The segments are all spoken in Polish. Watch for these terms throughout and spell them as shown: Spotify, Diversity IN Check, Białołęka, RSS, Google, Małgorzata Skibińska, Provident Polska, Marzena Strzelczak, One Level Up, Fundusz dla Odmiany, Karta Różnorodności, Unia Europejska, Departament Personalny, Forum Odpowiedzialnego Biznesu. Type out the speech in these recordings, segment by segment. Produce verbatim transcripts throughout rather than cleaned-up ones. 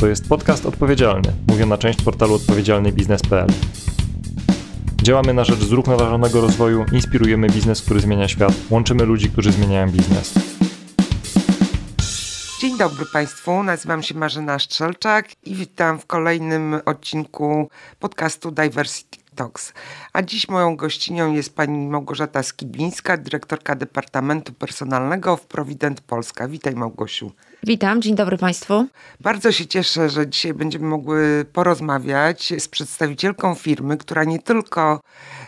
To jest podcast odpowiedzialny, mówiona część portalu odpowiedzialny biznes kropka pe el. Działamy na rzecz zrównoważonego rozwoju, inspirujemy biznes, który zmienia świat, łączymy ludzi, którzy zmieniają biznes. Dzień dobry Państwu, nazywam się Marzena Strzelczak i witam w kolejnym odcinku podcastu Diversity. A dziś moją gościnią jest pani Małgorzata Skibińska, dyrektorka Departamentu Personalnego w Provident Polska. Witaj Małgosiu. Witam, dzień dobry Państwu. Bardzo się cieszę, że dzisiaj będziemy mogły porozmawiać z przedstawicielką firmy, która nie tylko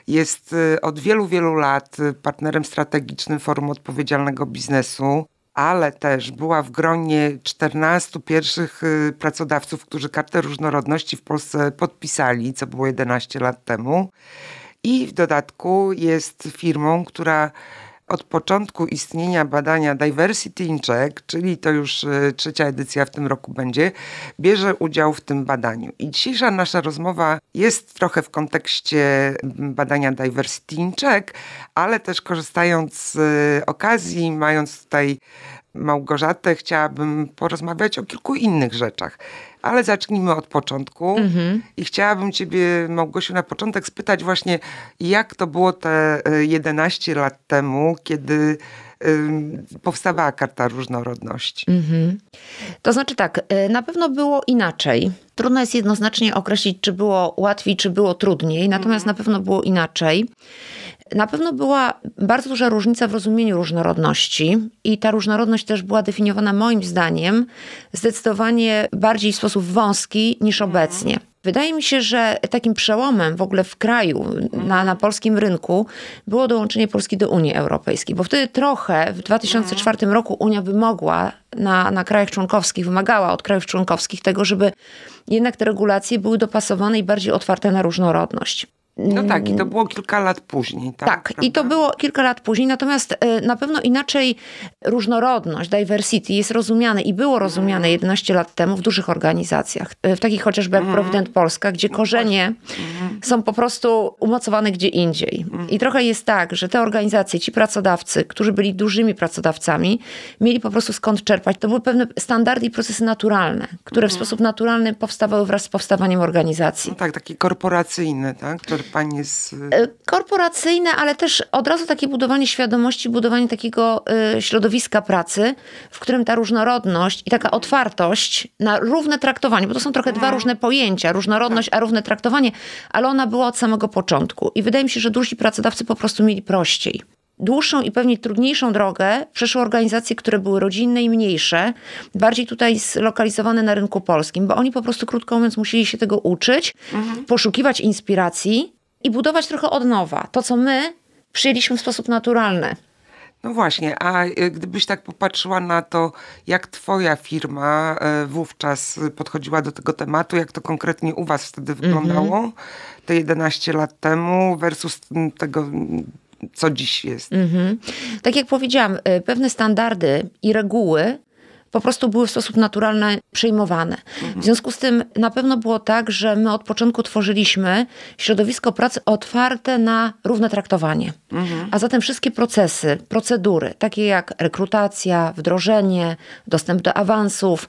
jest od wielu, wielu lat partnerem strategicznym Forum Odpowiedzialnego Biznesu, ale też była w gronie czternastu pierwszych pracodawców, którzy Kartę Różnorodności w Polsce podpisali, co było jedenaście lat temu. I w dodatku jest firmą, która od początku istnienia badania Diversity IN Check, czyli to już trzecia edycja w tym roku będzie, bierze udział w tym badaniu. I dzisiejsza nasza rozmowa jest trochę w kontekście badania Diversity IN Check, ale też korzystając z okazji, mając tutaj Małgorzatę, chciałabym porozmawiać o kilku innych rzeczach. Ale zacznijmy od początku mhm. i chciałabym Ciebie, Małgosiu, na początek spytać właśnie, jak to było te jedenaście lat temu, kiedy powstawała Karta Różnorodności. Mhm. To znaczy tak, na pewno było inaczej. Trudno jest jednoznacznie określić, czy było łatwiej, czy było trudniej, natomiast mhm. na pewno było inaczej. Na pewno była bardzo duża różnica w rozumieniu różnorodności i ta różnorodność też była definiowana moim zdaniem zdecydowanie bardziej w sposób wąski niż obecnie. Wydaje mi się, że takim przełomem w ogóle w kraju, na, na polskim rynku było dołączenie Polski do Unii Europejskiej, bo wtedy trochę w dwa tysiące czwartym roku Unia wymogła na, na krajach członkowskich, wymagała od krajów członkowskich tego, żeby jednak te regulacje były dopasowane i bardziej otwarte na różnorodność. No tak, i to było kilka lat później. Tak, tak i to było kilka lat później, natomiast na pewno inaczej różnorodność, diversity jest rozumiane i było rozumiane jedenaście lat temu w dużych organizacjach, w takich chociażby jak Provident Polska, gdzie korzenie są po prostu umocowane gdzie indziej. I trochę jest tak, że te organizacje, ci pracodawcy, którzy byli dużymi pracodawcami, mieli po prostu skąd czerpać. To były pewne standardy i procesy naturalne, które w sposób naturalny powstawały wraz z powstawaniem organizacji. No tak, takie korporacyjne, tak? Z... Korporacyjne, ale też od razu takie budowanie świadomości, budowanie takiego y, środowiska pracy, w którym ta różnorodność i taka otwartość na równe traktowanie, bo to są trochę dwa różne pojęcia, różnorodność, a równe traktowanie, ale ona była od samego początku. I wydaje mi się, że duzi pracodawcy po prostu mieli prościej. Dłuższą i pewnie trudniejszą drogę przeszły organizacje, które były rodzinne i mniejsze, bardziej tutaj zlokalizowane na rynku polskim, bo oni po prostu, krótko mówiąc, musieli się tego uczyć, mhm. poszukiwać inspiracji i budować trochę od nowa. To, co my przyjęliśmy w sposób naturalny. No właśnie, a gdybyś tak popatrzyła na to, jak twoja firma wówczas podchodziła do tego tematu, jak to konkretnie u was wtedy wyglądało, mhm. te jedenaście lat temu versus tego... co dziś jest. Mm-hmm. Tak jak powiedziałam, pewne standardy i reguły po prostu były w sposób naturalny przejmowane. Mm-hmm. W związku z tym na pewno było tak, że my od początku tworzyliśmy środowisko pracy otwarte na równe traktowanie. Mm-hmm. A zatem wszystkie procesy, procedury, takie jak rekrutacja, wdrożenie, dostęp do awansów,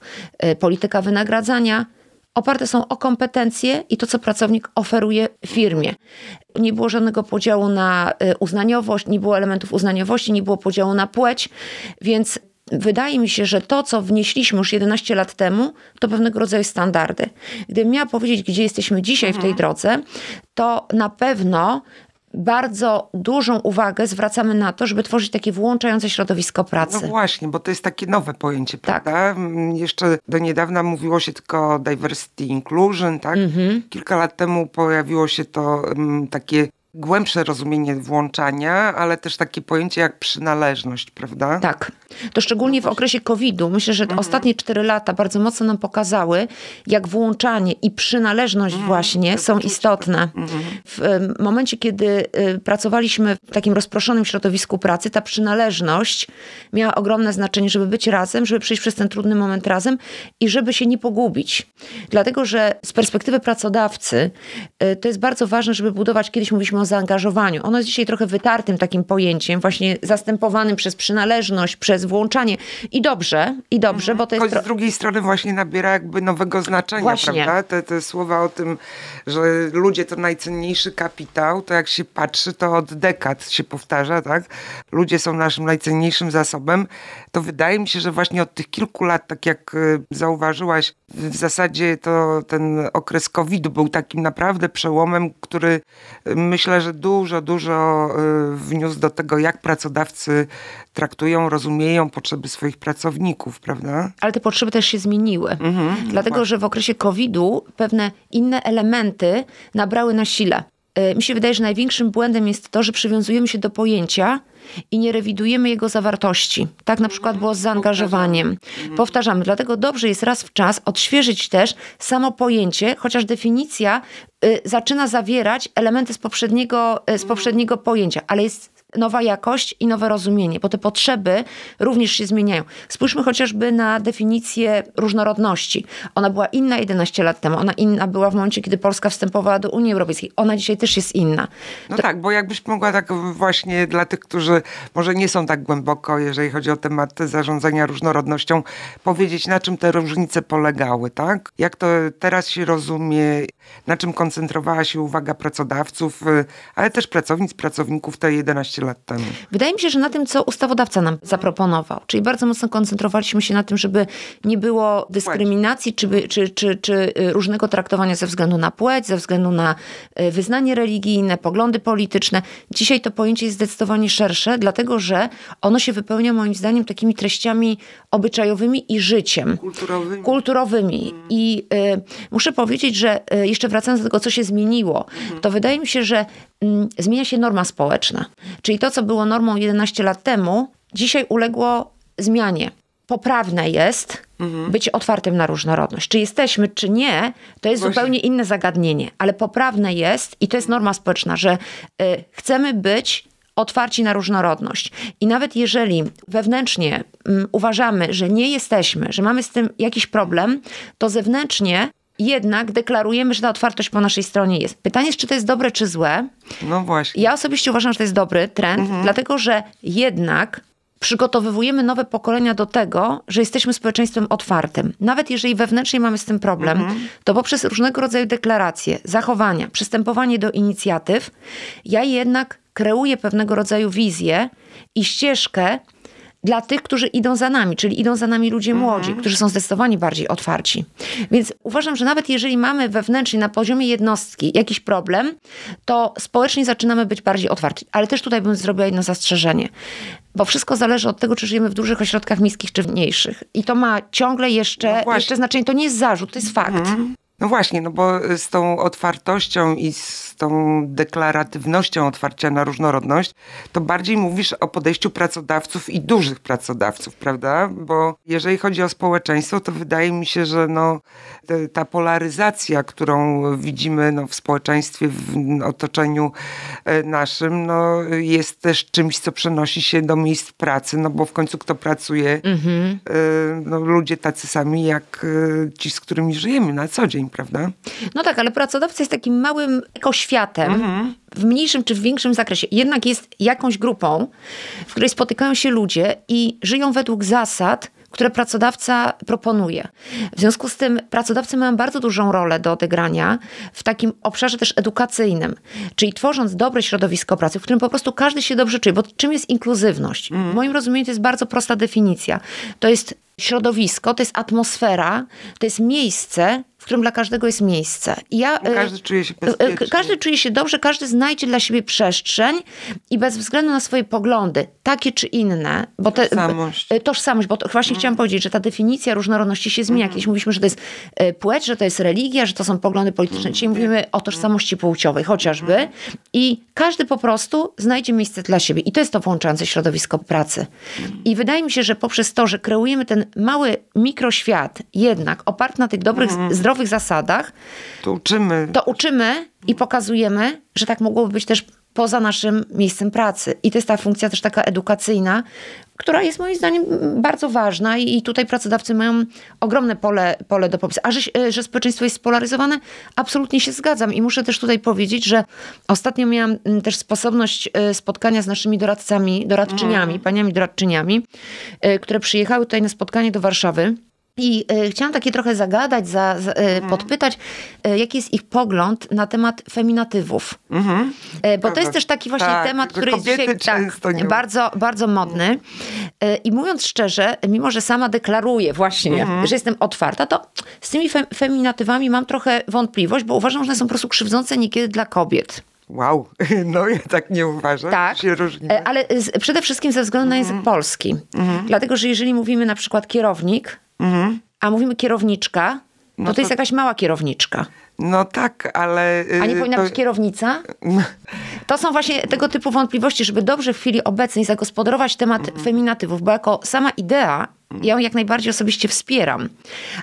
polityka wynagradzania, oparte są o kompetencje i to, co pracownik oferuje firmie. Nie było żadnego podziału na uznaniowość, nie było elementów uznaniowości, nie było podziału na płeć, więc wydaje mi się, że to, co wnieśliśmy już jedenaście lat temu, to pewnego rodzaju standardy. Gdybym miała powiedzieć, gdzie jesteśmy dzisiaj mhm. w tej drodze, to na pewno bardzo dużą uwagę zwracamy na to, żeby tworzyć takie włączające środowisko pracy. No właśnie, bo to jest takie nowe pojęcie, prawda? Tak. Jeszcze do niedawna mówiło się tylko diversity inclusion, tak? Mhm. Kilka lat temu pojawiło się to um, takie głębsze rozumienie włączania, ale też takie pojęcie jak przynależność, prawda? Tak. To szczególnie w okresie kowida. Myślę, że te mhm. ostatnie cztery lata bardzo mocno nam pokazały, jak włączanie i przynależność mhm. właśnie są istotne. Mhm. W momencie, kiedy pracowaliśmy w takim rozproszonym środowisku pracy, ta przynależność miała ogromne znaczenie, żeby być razem, żeby przejść przez ten trudny moment razem i żeby się nie pogubić. Dlatego, że z perspektywy pracodawcy to jest bardzo ważne, żeby budować, kiedyś mówiliśmy o zaangażowaniu. Ono jest dzisiaj trochę wytartym takim pojęciem, właśnie zastępowanym przez przynależność, przez włączanie. I dobrze, i dobrze, mhm. bo to jest... Choć z drugiej strony właśnie nabiera jakby nowego znaczenia, właśnie. Prawda? Te, te słowa o tym, że ludzie to najcenniejszy kapitał, to jak się patrzy, to od dekad się powtarza, tak? Ludzie są naszym najcenniejszym zasobem. To wydaje mi się, że właśnie od tych kilku lat, tak jak zauważyłaś, w zasadzie to ten okres kowida był takim naprawdę przełomem, który myślę, że dużo, dużo wniósł do tego, jak pracodawcy traktują, rozumieją potrzeby swoich pracowników, prawda? Ale te potrzeby też się zmieniły. Mhm, dlatego, no że w okresie kowida pewne inne elementy nabrały na sile. Mi się wydaje, że największym błędem jest to, że przywiązujemy się do pojęcia i nie rewidujemy jego zawartości. Tak na przykład było z zaangażowaniem. Powtarzamy, dlatego dobrze jest raz w czas odświeżyć też samo pojęcie, chociaż definicja y, zaczyna zawierać elementy z poprzedniego, y, z poprzedniego pojęcia, ale jest nowa jakość i nowe rozumienie, bo te potrzeby również się zmieniają. Spójrzmy chociażby na definicję różnorodności. Ona była inna jedenaście lat temu, ona inna była w momencie, kiedy Polska wstępowała do Unii Europejskiej. Ona dzisiaj też jest inna. No to... tak, bo jakbyś mogła tak właśnie dla tych, którzy może nie są tak głęboko, jeżeli chodzi o temat zarządzania różnorodnością, powiedzieć, na czym te różnice polegały, tak? Jak to teraz się rozumie, na czym koncentrowała się uwaga pracodawców, ale też pracownic, pracowników te jedenaście lat temu. Wydaje mi się, że na tym, co ustawodawca nam zaproponował, czyli bardzo mocno koncentrowaliśmy się na tym, żeby nie było dyskryminacji czy, czy, czy, czy różnego traktowania ze względu na płeć, ze względu na wyznanie religijne, poglądy polityczne. Dzisiaj to pojęcie jest zdecydowanie szersze, dlatego że ono się wypełnia moim zdaniem takimi treściami obyczajowymi i życiem. Kulturowymi. Kulturowymi. I y, muszę powiedzieć, że y, jeszcze wracając do tego, co się zmieniło, mhm. to wydaje mi się, że y, zmienia się norma społeczna. Czyli to, co było normą jedenaście lat temu, dzisiaj uległo zmianie. Poprawne jest mhm. być otwartym na różnorodność. Czy jesteśmy, czy nie, to jest Właśnie. zupełnie inne zagadnienie. Ale poprawne jest, i to jest norma społeczna, że y, chcemy być otwarci na różnorodność. I nawet jeżeli wewnętrznie y, uważamy, że nie jesteśmy, że mamy z tym jakiś problem, to zewnętrznie jednak deklarujemy, że ta otwartość po naszej stronie jest. Pytanie jest, czy to jest dobre, czy złe. No właśnie. Ja osobiście uważam, że to jest dobry trend, mhm. dlatego że jednak przygotowywujemy nowe pokolenia do tego, że jesteśmy społeczeństwem otwartym. Nawet jeżeli wewnętrznie mamy z tym problem, mhm. to poprzez różnego rodzaju deklaracje, zachowania, przystępowanie do inicjatyw, ja jednak kreuję pewnego rodzaju wizję i ścieżkę dla tych, którzy idą za nami, czyli idą za nami ludzie młodzi, którzy są zdecydowanie bardziej otwarci. Więc uważam, że nawet jeżeli mamy wewnętrznie na poziomie jednostki jakiś problem, to społecznie zaczynamy być bardziej otwarci. Ale też tutaj bym zrobiła jedno zastrzeżenie, bo wszystko zależy od tego, czy żyjemy w dużych ośrodkach miejskich, czy w mniejszych. I to ma ciągle jeszcze, no jeszcze znaczenie. To nie jest zarzut, to jest fakt. Mhm. No właśnie, no bo z tą otwartością i z tą deklaratywnością otwarcia na różnorodność, to bardziej mówisz o podejściu pracodawców i dużych pracodawców, prawda? Bo jeżeli chodzi o społeczeństwo, to wydaje mi się, że no, te, ta polaryzacja, którą widzimy no, w społeczeństwie, w otoczeniu naszym, no, jest też czymś, co przenosi się do miejsc pracy, no bo w końcu kto pracuje, mhm. no, ludzie tacy sami jak ci, z którymi żyjemy na co dzień. Prawda? No tak, ale pracodawca jest takim małym ekoświatem, mhm. w mniejszym czy w większym zakresie. Jednak jest jakąś grupą, w której spotykają się ludzie i żyją według zasad, które pracodawca proponuje. W związku z tym pracodawcy mają bardzo dużą rolę do odegrania w takim obszarze też edukacyjnym, czyli tworząc dobre środowisko pracy, w którym po prostu każdy się dobrze czuje, bo czym jest inkluzywność? Mhm. W moim rozumieniu to jest bardzo prosta definicja. To jest środowisko, to jest atmosfera, to jest miejsce, w którym dla każdego jest miejsce. I ja, każdy czuje się bezpiecznie. Każdy czuje się dobrze, każdy znajdzie dla siebie przestrzeń i bez względu na swoje poglądy, takie czy inne, bo te, tożsamość. tożsamość, bo to, właśnie mm. chciałam powiedzieć, że ta definicja różnorodności się zmienia. Mm. Kiedyś mówiliśmy, że to jest płeć, że to jest religia, że to są poglądy polityczne. Dzisiaj mm. mówimy o tożsamości płciowej chociażby mm. i każdy po prostu znajdzie miejsce dla siebie. I to jest to włączające środowisko pracy. Mm. I wydaje mi się, że poprzez to, że kreujemy ten mały mikroświat jednak oparty na tych dobrych, mm. zdrowych nowych zasadach, to uczymy. to uczymy i pokazujemy, że tak mogłoby być też poza naszym miejscem pracy. I to jest ta funkcja też taka edukacyjna, która jest moim zdaniem bardzo ważna i tutaj pracodawcy mają ogromne pole, pole do popisu. A że, że społeczeństwo jest spolaryzowane? Absolutnie się zgadzam i muszę też tutaj powiedzieć, że ostatnio miałam też sposobność spotkania z naszymi doradcami, doradczyniami, mm. paniami doradczyniami, które przyjechały tutaj na spotkanie do Warszawy. I y, chciałam takie trochę zagadać, za, za, y, mhm. podpytać, y, jaki jest ich pogląd na temat feminatywów. Mhm. Y, bo to jest też taki właśnie tak, temat, który jest dzisiaj tak, nie... bardzo, bardzo modny. Mhm. Y, I mówiąc szczerze, mimo że sama deklaruję właśnie, mhm. że jestem otwarta, to z tymi fe- feminatywami mam trochę wątpliwość, bo uważam, że one są po prostu krzywdzące niekiedy dla kobiet. Wow, no ja tak nie uważam. Tak, się różnimy. Ale z, przede wszystkim ze względu na język mhm. polski. Mhm. Dlatego, że jeżeli mówimy na przykład kierownik, Mhm. a mówimy kierowniczka, no to, to to jest jakaś mała kierowniczka. No tak, ale... A nie powinna to... być kierownica? To są właśnie tego typu wątpliwości, żeby dobrze w chwili obecnej zagospodarować temat mhm. feminatywów, bo jako sama idea, ja ją jak najbardziej osobiście wspieram,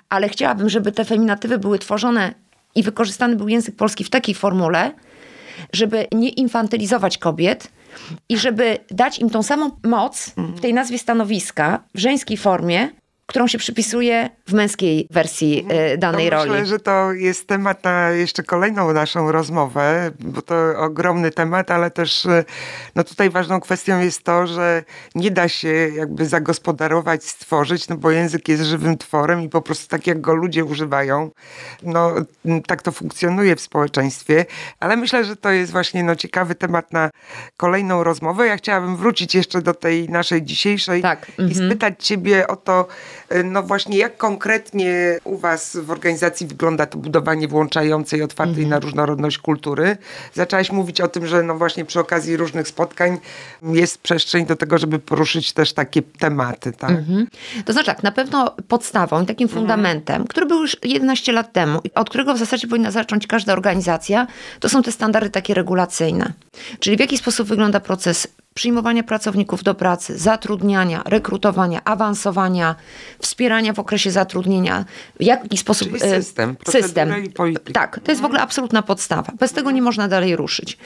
ale chciałabym, żeby te feminatywy były tworzone i wykorzystany był język polski w takiej formule, żeby nie infantylizować kobiet i żeby dać im tą samą moc mhm. w tej nazwie stanowiska, w żeńskiej formie, którą się przypisuje w męskiej wersji y, danej no, myślę, roli. Myślę, że to jest temat na jeszcze kolejną naszą rozmowę, bo to ogromny temat, ale też no tutaj ważną kwestią jest to, że nie da się jakby zagospodarować, stworzyć, no bo język jest żywym tworem i po prostu tak jak go ludzie używają, no tak to funkcjonuje w społeczeństwie, ale myślę, że to jest właśnie no, ciekawy temat na kolejną rozmowę. Ja chciałabym wrócić jeszcze do tej naszej dzisiejszej tak. i mhm. spytać ciebie o to, no właśnie, jak konkretnie u was w organizacji wygląda to budowanie włączającej, otwartej mhm. na różnorodność kultury? Zaczęłaś mówić o tym, że no właśnie przy okazji różnych spotkań jest przestrzeń do tego, żeby poruszyć też takie tematy, tak? Mhm. To znaczy tak, na pewno podstawą i takim fundamentem, mhm. który był już jedenaście lat temu, od którego w zasadzie powinna zacząć każda organizacja, to są te standardy takie regulacyjne. Czyli w jaki sposób wygląda proces przyjmowania pracowników do pracy, zatrudniania, rekrutowania, awansowania, wspierania w okresie zatrudnienia, w jaki sposób... Czyli system, system. I polityka. Tak, to jest w ogóle absolutna podstawa. Bez tego nie można dalej ruszyć.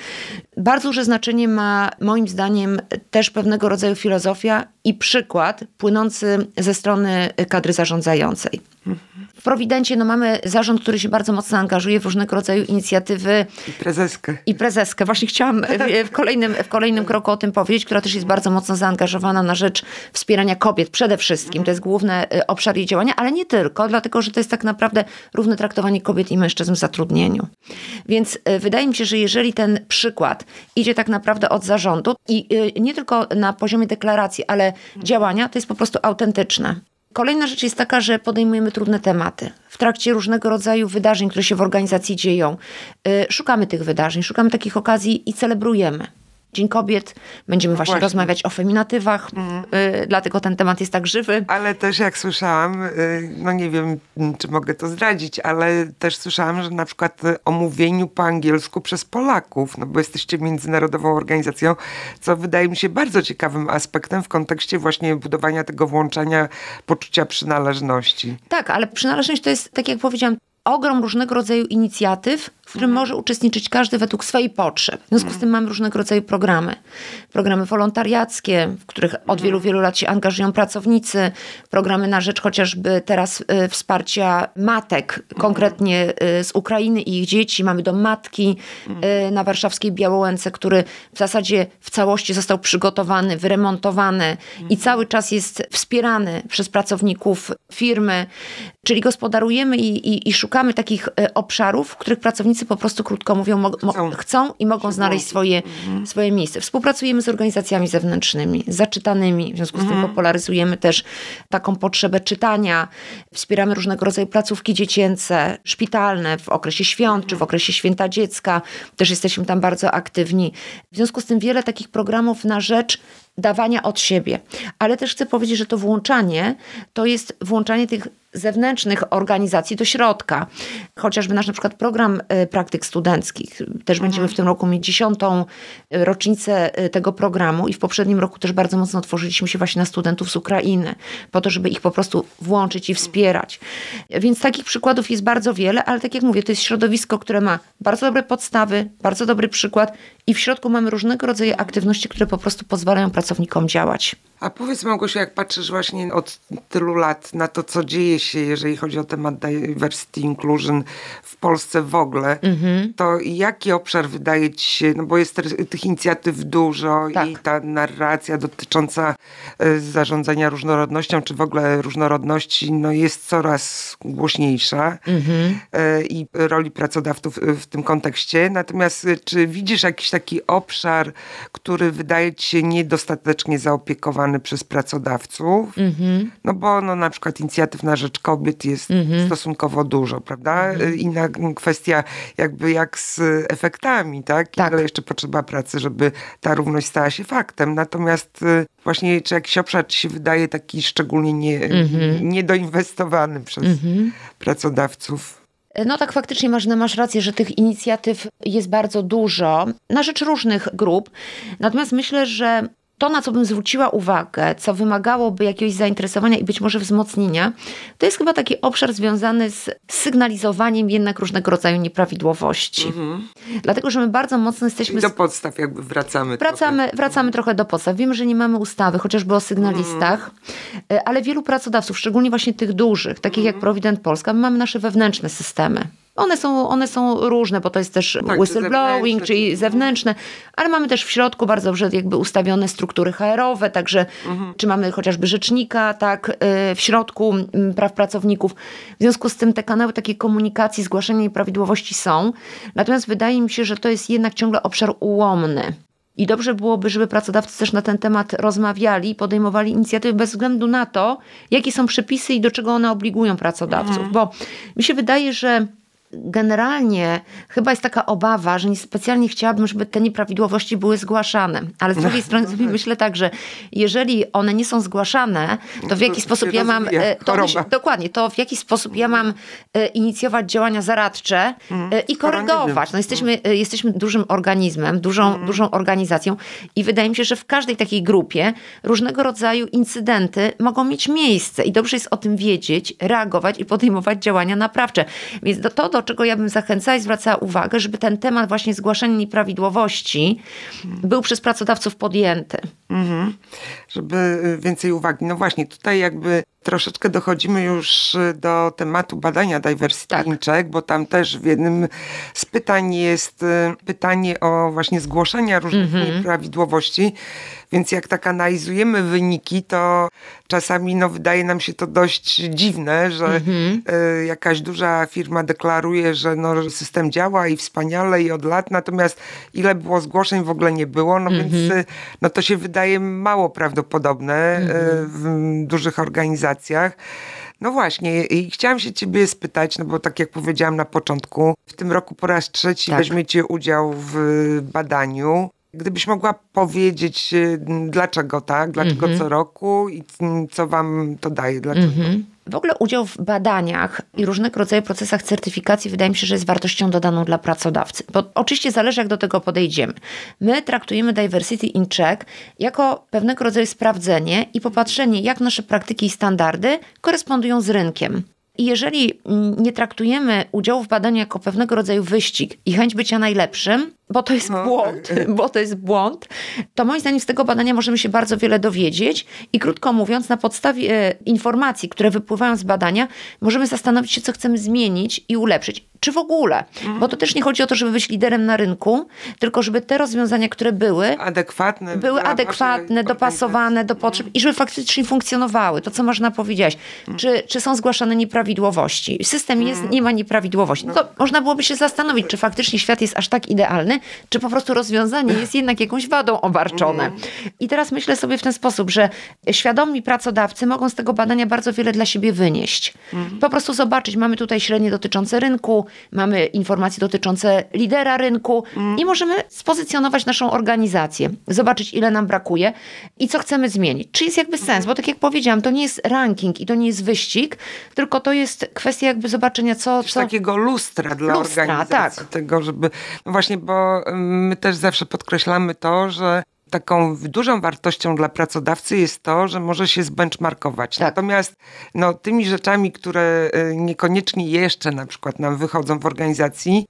Bardzo duże znaczenie ma moim zdaniem też pewnego rodzaju filozofia i przykład płynący ze strony kadry zarządzającej. W Prowidencie no, mamy zarząd, który się bardzo mocno angażuje w różnego rodzaju inicjatywy. I prezeskę. I prezeskę. Właśnie chciałam w kolejnym, w kolejnym kroku o tym powiedzieć, która też jest bardzo mocno zaangażowana na rzecz wspierania kobiet przede wszystkim. To jest główny obszar jej działania, ale nie tylko, dlatego że to jest tak naprawdę równe traktowanie kobiet i mężczyzn w zatrudnieniu. Więc wydaje mi się, że jeżeli ten przykład idzie tak naprawdę od zarządu i nie tylko na poziomie deklaracji, ale działania, to jest po prostu autentyczne. Kolejna rzecz jest taka, że podejmujemy trudne tematy. W trakcie różnego rodzaju wydarzeń, które się w organizacji dzieją, szukamy tych wydarzeń, szukamy takich okazji i celebrujemy. Dzień Kobiet, będziemy właśnie, właśnie. rozmawiać o feminatywach, mm. y, dlatego ten temat jest tak żywy. Ale też jak słyszałam, y, no nie wiem, czy mogę to zdradzić, ale też słyszałam, że na przykład o mówieniu po angielsku przez Polaków, no bo jesteście międzynarodową organizacją, co wydaje mi się bardzo ciekawym aspektem w kontekście właśnie budowania tego włączania poczucia przynależności. Tak, ale przynależność to jest, tak jak powiedziałam, ogrom różnego rodzaju inicjatyw, w którym mm. może uczestniczyć każdy według swojej potrzeb. W związku mm. z tym mamy różnego rodzaju programy. Programy wolontariackie, w których od mm. wielu, wielu lat się angażują pracownicy. Programy na rzecz chociażby teraz y, wsparcia matek, mm. konkretnie y, z Ukrainy i ich dzieci. Mamy dom matki y, na warszawskiej Białołęce, który w zasadzie w całości został przygotowany, wyremontowany mm. i cały czas jest wspierany przez pracowników firmy. Czyli gospodarujemy i, i, i szukamy takich y, obszarów, w których pracownicy po prostu, krótko mówiąc, mo- mo- chcą i mogą znaleźć swoje, mhm. swoje miejsce. Współpracujemy z organizacjami zewnętrznymi, zaczytanymi, w związku z mhm. tym popularyzujemy też taką potrzebę czytania. Wspieramy różnego rodzaju placówki dziecięce, szpitalne w okresie świąt, mhm. czy w okresie Święta Dziecka. Też jesteśmy tam bardzo aktywni. W związku z tym wiele takich programów na rzecz dawania od siebie. Ale też chcę powiedzieć, że to włączanie, to jest włączanie tych zewnętrznych organizacji do środka. Chociażby nasz na przykład program praktyk studenckich. Też mhm. będziemy w tym roku mieć dziesiątą rocznicę tego programu i w poprzednim roku też bardzo mocno otworzyliśmy się właśnie na studentów z Ukrainy, po to, żeby ich po prostu włączyć i wspierać. Więc takich przykładów jest bardzo wiele, ale tak jak mówię, to jest środowisko, które ma bardzo dobre podstawy, bardzo dobry przykład i w środku mamy różnego rodzaju aktywności, które po prostu pozwalają pracownikom działać. A powiedz, Małgosiu, jak patrzysz właśnie od tylu lat na to, co dzieje się, jeżeli chodzi o temat diversity, inclusion w Polsce w ogóle, mm-hmm. to jaki obszar wydaje ci się, no bo jest tych inicjatyw dużo tak. i ta narracja dotycząca zarządzania różnorodnością, czy w ogóle różnorodności, no jest coraz głośniejsza mm-hmm. i roli pracodawców w tym kontekście. Natomiast czy widzisz jakiś taki obszar, który wydaje ci się niedostatecznie zaopiekowany przez pracodawców, mm-hmm. no bo no, na przykład inicjatyw na rzecz kobiet jest mm-hmm. stosunkowo dużo, prawda? Mm-hmm. Inna kwestia jakby jak z efektami, tak? tak? Ile jeszcze potrzeba pracy, żeby ta równość stała się faktem. Natomiast właśnie czy jakiś obszar ci się wydaje taki szczególnie nie, mm-hmm. niedoinwestowany przez mm-hmm. pracodawców? No tak, faktycznie masz, masz rację, że tych inicjatyw jest bardzo dużo na rzecz różnych grup. Natomiast myślę, że to, na co bym zwróciła uwagę, co wymagałoby jakiegoś zainteresowania i być może wzmocnienia, to jest chyba taki obszar związany z sygnalizowaniem jednak różnego rodzaju nieprawidłowości. Mhm. Dlatego, że my bardzo mocno jesteśmy... I do podstaw jakby wracamy. Wracamy trochę. wracamy trochę do podstaw. Wiemy, że nie mamy ustawy, chociażby o sygnalistach, mhm. ale wielu pracodawców, szczególnie właśnie tych dużych, takich mhm. jak Provident Polska, my mamy nasze wewnętrzne systemy. One są, one są różne, bo to jest też tak, whistleblowing, czyli zewnętrzne, ale mamy też w środku bardzo dobrze jakby ustawione struktury H R owe, także mhm. czy mamy chociażby rzecznika tak, w środku praw pracowników. W związku z tym te kanały takiej komunikacji, zgłaszania nieprawidłowości są. Natomiast wydaje mi się, że to jest jednak ciągle obszar ułomny. I dobrze byłoby, żeby pracodawcy też na ten temat rozmawiali, podejmowali inicjatywy bez względu na to, jakie są przepisy i do czego one obligują pracodawców. Mhm. Bo mi się wydaje, że generalnie chyba jest taka obawa, że niespecjalnie chciałabym, żeby te nieprawidłowości były zgłaszane. Ale z drugiej strony sobie myślę tak, że jeżeli one nie są zgłaszane, to w jaki sposób ja mam... To myśl, dokładnie, to w jaki sposób ja mam inicjować działania zaradcze mm, i korygować. No jesteśmy, mm. jesteśmy dużym organizmem, dużą, mm. dużą organizacją i wydaje mi się, że w każdej takiej grupie różnego rodzaju incydenty mogą mieć miejsce i dobrze jest o tym wiedzieć, reagować i podejmować działania naprawcze. Więc do to, do do czego ja bym zachęcała i zwracała uwagę, żeby ten temat właśnie zgłaszania nieprawidłowości był przez pracodawców podjęty. Mhm. Żeby więcej uwagi. No właśnie, tutaj jakby troszeczkę dochodzimy już do tematu badania Diversity tak. in Check, bo tam też w jednym z pytań jest pytanie o właśnie zgłoszenia różnych mhm. nieprawidłowości, więc jak tak analizujemy wyniki, to czasami no, wydaje nam się to dość dziwne, że mhm. y, jakaś duża firma deklaruje, że no, system działa i wspaniale i od lat, natomiast ile było zgłoszeń w ogóle nie było, no mhm. więc y, no, to się wydaje mało prawdopodobne mhm. y, w dużych organizacjach. No właśnie i chciałam się ciebie spytać, no bo tak jak powiedziałam na początku, w tym roku po raz trzeci tak. weźmiecie udział w badaniu. Gdybyś mogła powiedzieć dlaczego tak, dlaczego mm-hmm. co roku i co wam to daje, dlaczego? Mm-hmm. W ogóle udział w badaniach i różnego rodzaju procesach certyfikacji wydaje mi się, że jest wartością dodaną dla pracodawcy. Bo oczywiście zależy, jak do tego podejdziemy. My traktujemy Diversity in Check jako pewnego rodzaju sprawdzenie i popatrzenie, jak nasze praktyki i standardy korespondują z rynkiem. I jeżeli nie traktujemy udziału w badaniu jako pewnego rodzaju wyścig i chęć bycia najlepszym, bo to jest no, błąd, tak. bo to jest błąd, to moim zdaniem z tego badania możemy się bardzo wiele dowiedzieć i krótko mówiąc, na podstawie informacji, które wypływają z badania, możemy zastanowić się, co chcemy zmienić i ulepszyć. Czy w ogóle? Bo to też nie chodzi o to, żeby być liderem na rynku, tylko żeby te rozwiązania, które były adekwatne, były adekwatne, dopasowane do potrzeb i żeby faktycznie funkcjonowały. To, co można powiedzieć. Czy, czy są zgłaszane nieprawidłowości? System jest, nie ma nieprawidłowości. No to można byłoby się zastanowić, czy faktycznie świat jest aż tak idealny, czy po prostu rozwiązanie jest jednak jakąś wadą obarczone. I teraz myślę sobie w ten sposób, że świadomi pracodawcy mogą z tego badania bardzo wiele dla siebie wynieść. Po prostu zobaczyć, mamy tutaj średnie dotyczące rynku, mamy informacje dotyczące lidera rynku mm. i możemy spozycjonować naszą organizację, zobaczyć ile nam brakuje i co chcemy zmienić. Czy jest jakby sens, bo tak jak powiedziałam, to nie jest ranking i to nie jest wyścig, tylko to jest kwestia jakby zobaczenia co... co... Takiego lustra dla lustra, organizacji. Tak. Tego, żeby... No właśnie, bo my też zawsze podkreślamy to, że taką dużą wartością dla pracodawcy jest to, że może się zbenchmarkować. Tak. Natomiast no, tymi rzeczami, które niekoniecznie jeszcze na przykład nam wychodzą w organizacji,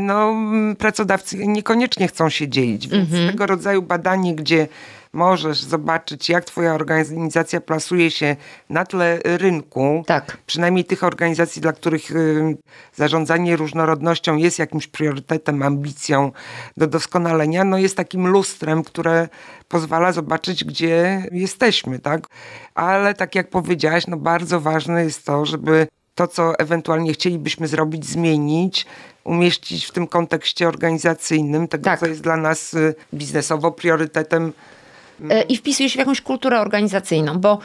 no pracodawcy niekoniecznie chcą się dzielić. Więc mm-hmm. tego rodzaju badanie, gdzie możesz zobaczyć, jak twoja organizacja plasuje się na tle rynku, tak. Przynajmniej tych organizacji, dla których y, zarządzanie różnorodnością jest jakimś priorytetem, ambicją do doskonalenia, no jest takim lustrem, które pozwala zobaczyć, gdzie jesteśmy, tak? Ale tak jak powiedziałaś, no bardzo ważne jest to, żeby to, co ewentualnie chcielibyśmy zrobić, zmienić, umieścić w tym kontekście organizacyjnym tego, tak. co jest dla nas biznesowo priorytetem. I wpisuje się w jakąś kulturę organizacyjną, bo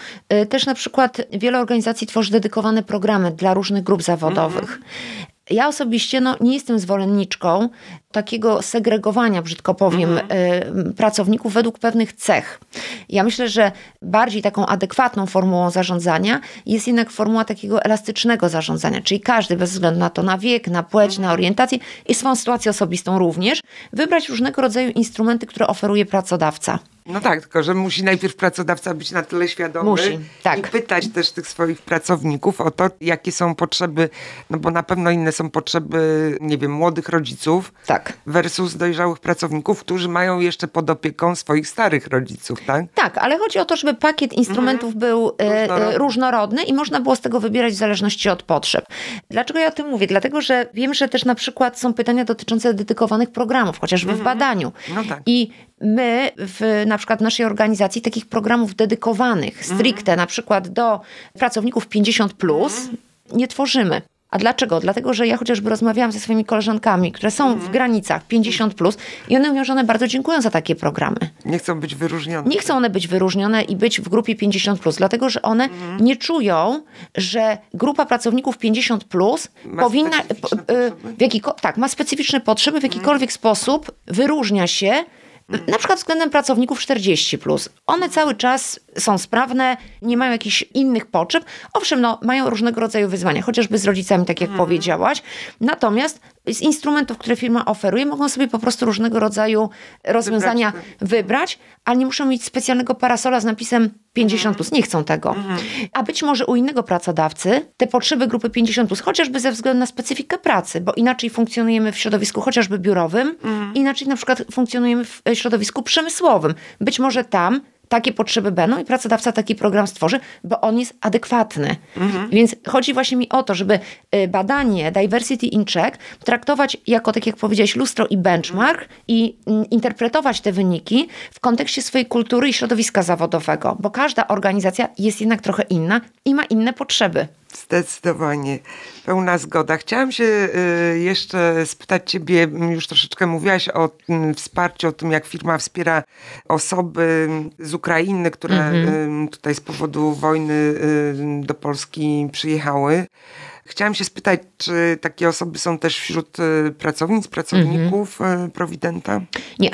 też na przykład wiele organizacji tworzy dedykowane programy dla różnych grup zawodowych. Mm-hmm. Ja osobiście no, nie jestem zwolenniczką takiego segregowania, brzydko powiem, mhm. pracowników według pewnych cech. Ja myślę, że bardziej taką adekwatną formułą zarządzania jest jednak formuła takiego elastycznego zarządzania, czyli każdy bez względu na to, na wiek, na płeć, mhm. na orientację i swoją sytuację osobistą również, wybrać różnego rodzaju instrumenty, które oferuje pracodawca. No tak, tylko że musi najpierw pracodawca być na tyle świadomy musi, tak. i pytać też tych swoich pracowników o to, jakie są potrzeby, no bo na pewno inne są potrzeby, nie wiem, młodych rodziców tak. versus dojrzałych pracowników, którzy mają jeszcze pod opieką swoich starych rodziców, tak? Tak, ale chodzi o to, żeby pakiet instrumentów mhm. był różnorodny. różnorodny i można było z tego wybierać w zależności od potrzeb. Dlaczego ja o tym mówię? Dlatego, że wiem, że też na przykład są pytania dotyczące dedykowanych programów, chociażby mhm. w badaniu. No tak. I my w na przykład w naszej organizacji takich programów dedykowanych stricte mhm. na przykład do pracowników pięćdziesiąt plus mhm. nie tworzymy. A dlaczego? Dlatego, że ja chociażby rozmawiałam ze swoimi koleżankami, które są mhm. w granicach pięćdziesiąt plus i one mówią, że one bardzo dziękują za takie programy. Nie chcą być wyróżnione. Nie chcą one być wyróżnione i być w grupie pięćdziesiąt plus, dlatego, że one mhm. nie czują, że grupa pracowników pięćdziesiąt plus ma powinna w jaki, tak, ma specyficzne potrzeby, w jakikolwiek mhm. sposób wyróżnia się na przykład względem pracowników czterdzieści plus. One cały czas są sprawne, nie mają jakichś innych potrzeb. Owszem, no, mają różnego rodzaju wyzwania, chociażby z rodzicami, tak jak mm. powiedziałaś. Natomiast z instrumentów, które firma oferuje, mogą sobie po prostu różnego rodzaju rozwiązania wybrać, wybrać ale nie muszą mieć specjalnego parasola z napisem pięćdziesiąt plus. Nie chcą tego. Mm. A być może u innego pracodawcy te potrzeby grupy pięćdziesiąt plus, chociażby ze względu na specyfikę pracy, bo inaczej funkcjonujemy w środowisku chociażby biurowym, mm. inaczej na przykład funkcjonujemy w środowisku przemysłowym. Być może tam takie potrzeby będą i pracodawca taki program stworzy, bo on jest adekwatny. Mhm. Więc chodzi właśnie mi o to, żeby badanie Diversity in Check traktować jako, tak jak powiedziałeś, lustro i benchmark mhm. i interpretować te wyniki w kontekście swojej kultury i środowiska zawodowego, bo każda organizacja jest jednak trochę inna i ma inne potrzeby. Zdecydowanie. Pełna zgoda. Chciałam się jeszcze spytać ciebie, już troszeczkę mówiłaś o wsparciu, o tym, jak firma wspiera osoby z Ukrainy, które mm-hmm. tutaj z powodu wojny do Polski przyjechały. Chciałam się spytać, czy takie osoby są też wśród pracownic, pracowników mm-hmm. Providenta? Nie.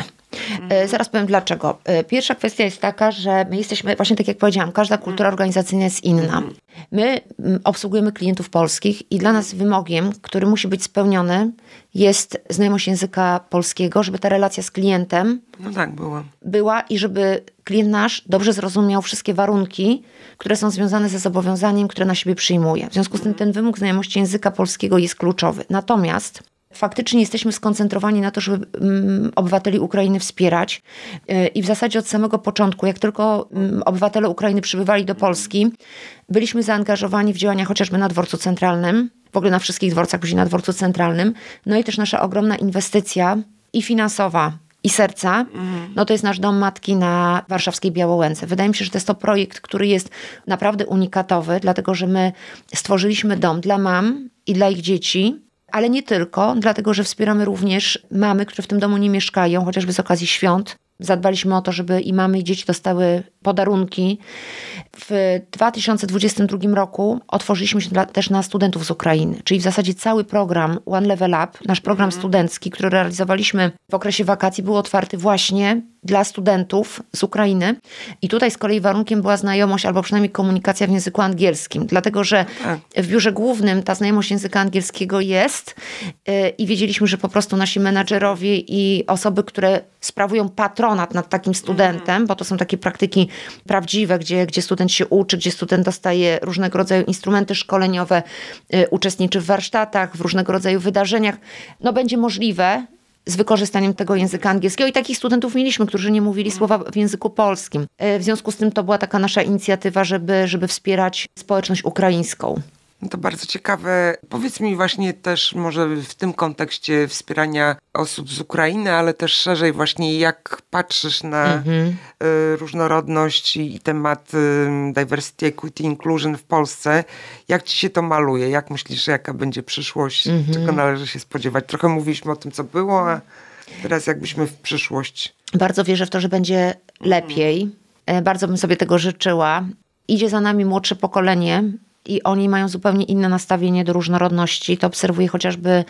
Mhm. Zaraz powiem dlaczego. Pierwsza kwestia jest taka, że my jesteśmy, właśnie tak jak powiedziałam, każda kultura organizacyjna jest inna. My obsługujemy klientów polskich i dla nas wymogiem, który musi być spełniony, jest znajomość języka polskiego, żeby ta relacja z klientem no tak była. była i żeby klient nasz dobrze zrozumiał wszystkie warunki, które są związane ze zobowiązaniem, które na siebie przyjmuje. W związku z tym ten wymóg znajomości języka polskiego jest kluczowy. Natomiast faktycznie jesteśmy skoncentrowani na to, żeby obywateli Ukrainy wspierać i w zasadzie od samego początku, jak tylko obywatele Ukrainy przybywali do Polski, byliśmy zaangażowani w działania chociażby na dworcu centralnym, w ogóle na wszystkich dworcach, później na dworcu centralnym, no i też nasza ogromna inwestycja i finansowa, i serca, no to jest nasz dom matki na warszawskiej Białołęce. Wydaje mi się, że to jest to projekt, który jest naprawdę unikatowy, dlatego że my stworzyliśmy dom dla mam i dla ich dzieci, ale nie tylko, dlatego że wspieramy również mamy, które w tym domu nie mieszkają, chociażby z okazji świąt. Zadbaliśmy o to, żeby i mamy, i dzieci dostały podarunki. W dwa tysiące dwudziestym drugim roku otworzyliśmy się dla, też na studentów z Ukrainy, czyli w zasadzie cały program One Level Up, nasz program mhm. studencki, który realizowaliśmy w okresie wakacji, był otwarty właśnie dla studentów z Ukrainy i tutaj z kolei warunkiem była znajomość albo przynajmniej komunikacja w języku angielskim, dlatego że w biurze głównym ta znajomość języka angielskiego jest yy, i wiedzieliśmy, że po prostu nasi menadżerowie i osoby, które sprawują patronat nad takim studentem, bo to są takie praktyki prawdziwe, gdzie, gdzie student się uczy, gdzie student dostaje różnego rodzaju instrumenty szkoleniowe, yy, uczestniczy w warsztatach, w różnego rodzaju wydarzeniach, no będzie możliwe, z wykorzystaniem tego języka angielskiego i takich studentów mieliśmy, którzy nie mówili słowa w języku polskim. W związku z tym to była taka nasza inicjatywa, żeby, żeby wspierać społeczność ukraińską. No to bardzo ciekawe. Powiedz mi właśnie też może w tym kontekście wspierania osób z Ukrainy, ale też szerzej właśnie jak patrzysz na mhm. różnorodność i temat diversity, equity, inclusion w Polsce. Jak ci się to maluje? Jak myślisz, jaka będzie przyszłość? Mhm. Czego należy się spodziewać? Trochę mówiliśmy o tym, co było, a teraz jakbyśmy w przyszłość. Bardzo wierzę w to, że będzie lepiej. Mhm. Bardzo bym sobie tego życzyła. Idzie za nami młodsze pokolenie, i oni mają zupełnie inne nastawienie do różnorodności. To obserwuję chociażby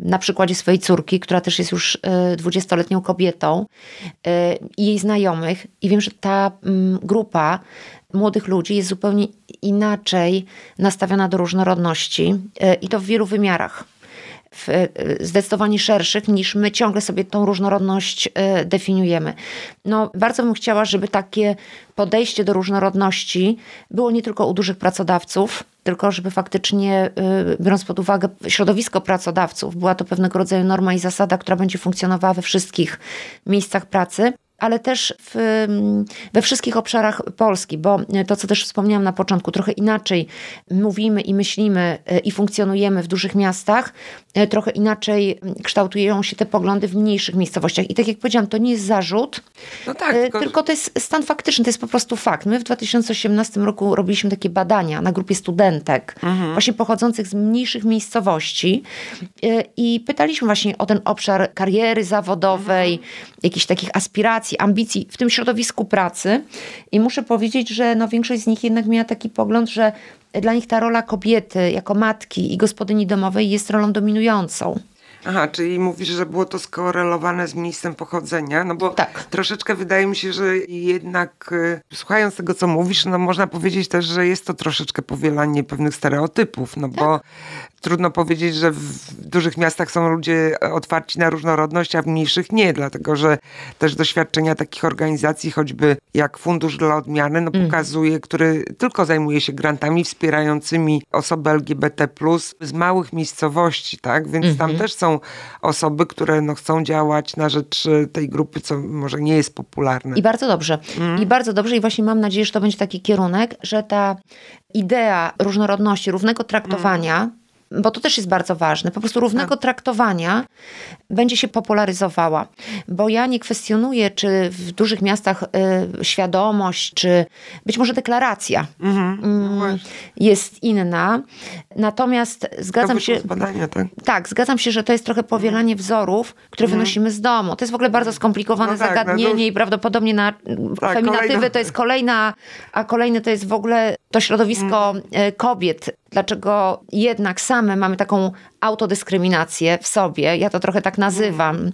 na przykładzie swojej córki, która też jest już dwudziestoletnią kobietą i jej znajomych. I wiem, że ta grupa młodych ludzi jest zupełnie inaczej nastawiona do różnorodności i to w wielu wymiarach. W zdecydowanie szerszych niż my ciągle sobie tą różnorodność definiujemy. No, bardzo bym chciała, żeby takie podejście do różnorodności było nie tylko u dużych pracodawców, tylko żeby faktycznie, biorąc pod uwagę środowisko pracodawców, była to pewnego rodzaju norma i zasada, która będzie funkcjonowała we wszystkich miejscach pracy, ale też w, we wszystkich obszarach Polski, bo to, co też wspomniałam na początku, trochę inaczej mówimy i myślimy i funkcjonujemy w dużych miastach, trochę inaczej kształtują się te poglądy w mniejszych miejscowościach. I tak jak powiedziałam, to nie jest zarzut, no tak, tylko... tylko to jest stan faktyczny, to jest po prostu fakt. My w dwa tysiące osiemnastym roku robiliśmy takie badania na grupie studentek, mhm. właśnie pochodzących z mniejszych miejscowości i pytaliśmy właśnie o ten obszar kariery zawodowej, mhm. jakichś takich aspiracji, ambicji w tym środowisku pracy i muszę powiedzieć, że no większość z nich jednak miała taki pogląd, że dla nich ta rola kobiety jako matki i gospodyni domowej jest rolą dominującą. Aha, czyli mówisz, że było to skorelowane z miejscem pochodzenia, no bo tak. Troszeczkę wydaje mi się, że jednak y, słuchając tego, co mówisz, no można powiedzieć też, że jest to troszeczkę powielanie pewnych stereotypów, no tak. Bo trudno powiedzieć, że w dużych miastach są ludzie otwarci na różnorodność, a w mniejszych nie, dlatego że też doświadczenia takich organizacji, choćby jak Fundusz dla Odmiany, no mm. pokazuje, który tylko zajmuje się grantami wspierającymi osoby L G B T plus, z małych miejscowości, tak, więc mm-hmm. tam też są osoby, które no, chcą działać na rzecz tej grupy, co może nie jest popularne. I bardzo dobrze. Mm. I bardzo dobrze. I właśnie mam nadzieję, że to będzie taki kierunek, że ta idea różnorodności, równego traktowania, mm. bo to też jest bardzo ważne, po prostu równego traktowania będzie się popularyzowała. Bo ja nie kwestionuję, czy w dużych miastach y, świadomość, czy być może deklaracja mm-hmm. y, jest inna. Natomiast zgadzam się... Badania, tak? tak, zgadzam się, że to jest trochę powielanie mm. wzorów, które mm. wynosimy z domu. To jest w ogóle bardzo skomplikowane no tak, zagadnienie no to... i prawdopodobnie na tak, feminatywy kolejna... to jest kolejna, a kolejne to jest w ogóle to środowisko mm. kobiet. Dlaczego jednak same mamy taką autodyskryminację w sobie. Ja to trochę tak nazywam.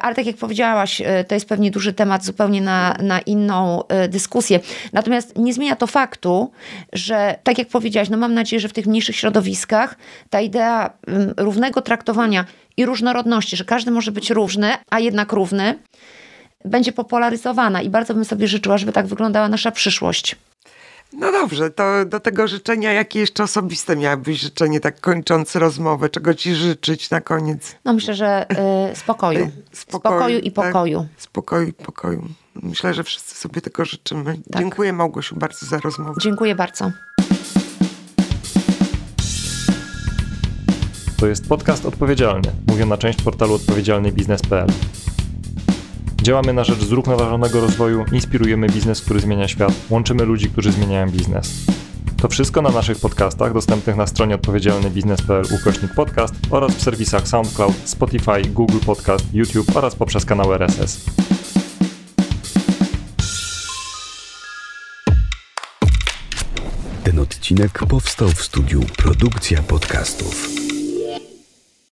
Ale tak jak powiedziałaś, to jest pewnie duży temat zupełnie na, na inną dyskusję. Natomiast nie zmienia to faktu, że tak jak powiedziałaś, no mam nadzieję, że w tych mniejszych środowiskach ta idea równego traktowania i różnorodności, że każdy może być różny, a jednak równy, będzie popularyzowana. I bardzo bym sobie życzyła, żeby tak wyglądała nasza przyszłość. No dobrze, to do tego życzenia, jakie jeszcze osobiste miałabyś życzenie, tak kończąc rozmowę? Czego ci życzyć na koniec? No myślę, że y, spokoju. spokoju. Spokoju i pokoju. Tak. Spokoju i pokoju. Myślę, że wszyscy sobie tego życzymy. Tak. Dziękuję Małgosiu bardzo za rozmowę. Dziękuję bardzo. To jest podcast Odpowiedzialny, mówię na część portalu odpowiedzialny biznes kropka pe el. Działamy na rzecz zrównoważonego rozwoju, inspirujemy biznes, który zmienia świat, łączymy ludzi, którzy zmieniają biznes. To wszystko na naszych podcastach dostępnych na stronie odpowiedzialny biznes kropka pe el ukośnik podcast oraz w serwisach SoundCloud, Spotify, Google Podcast, YouTube oraz poprzez kanał R S S. Ten odcinek powstał w studiu Produkcja Podcastów.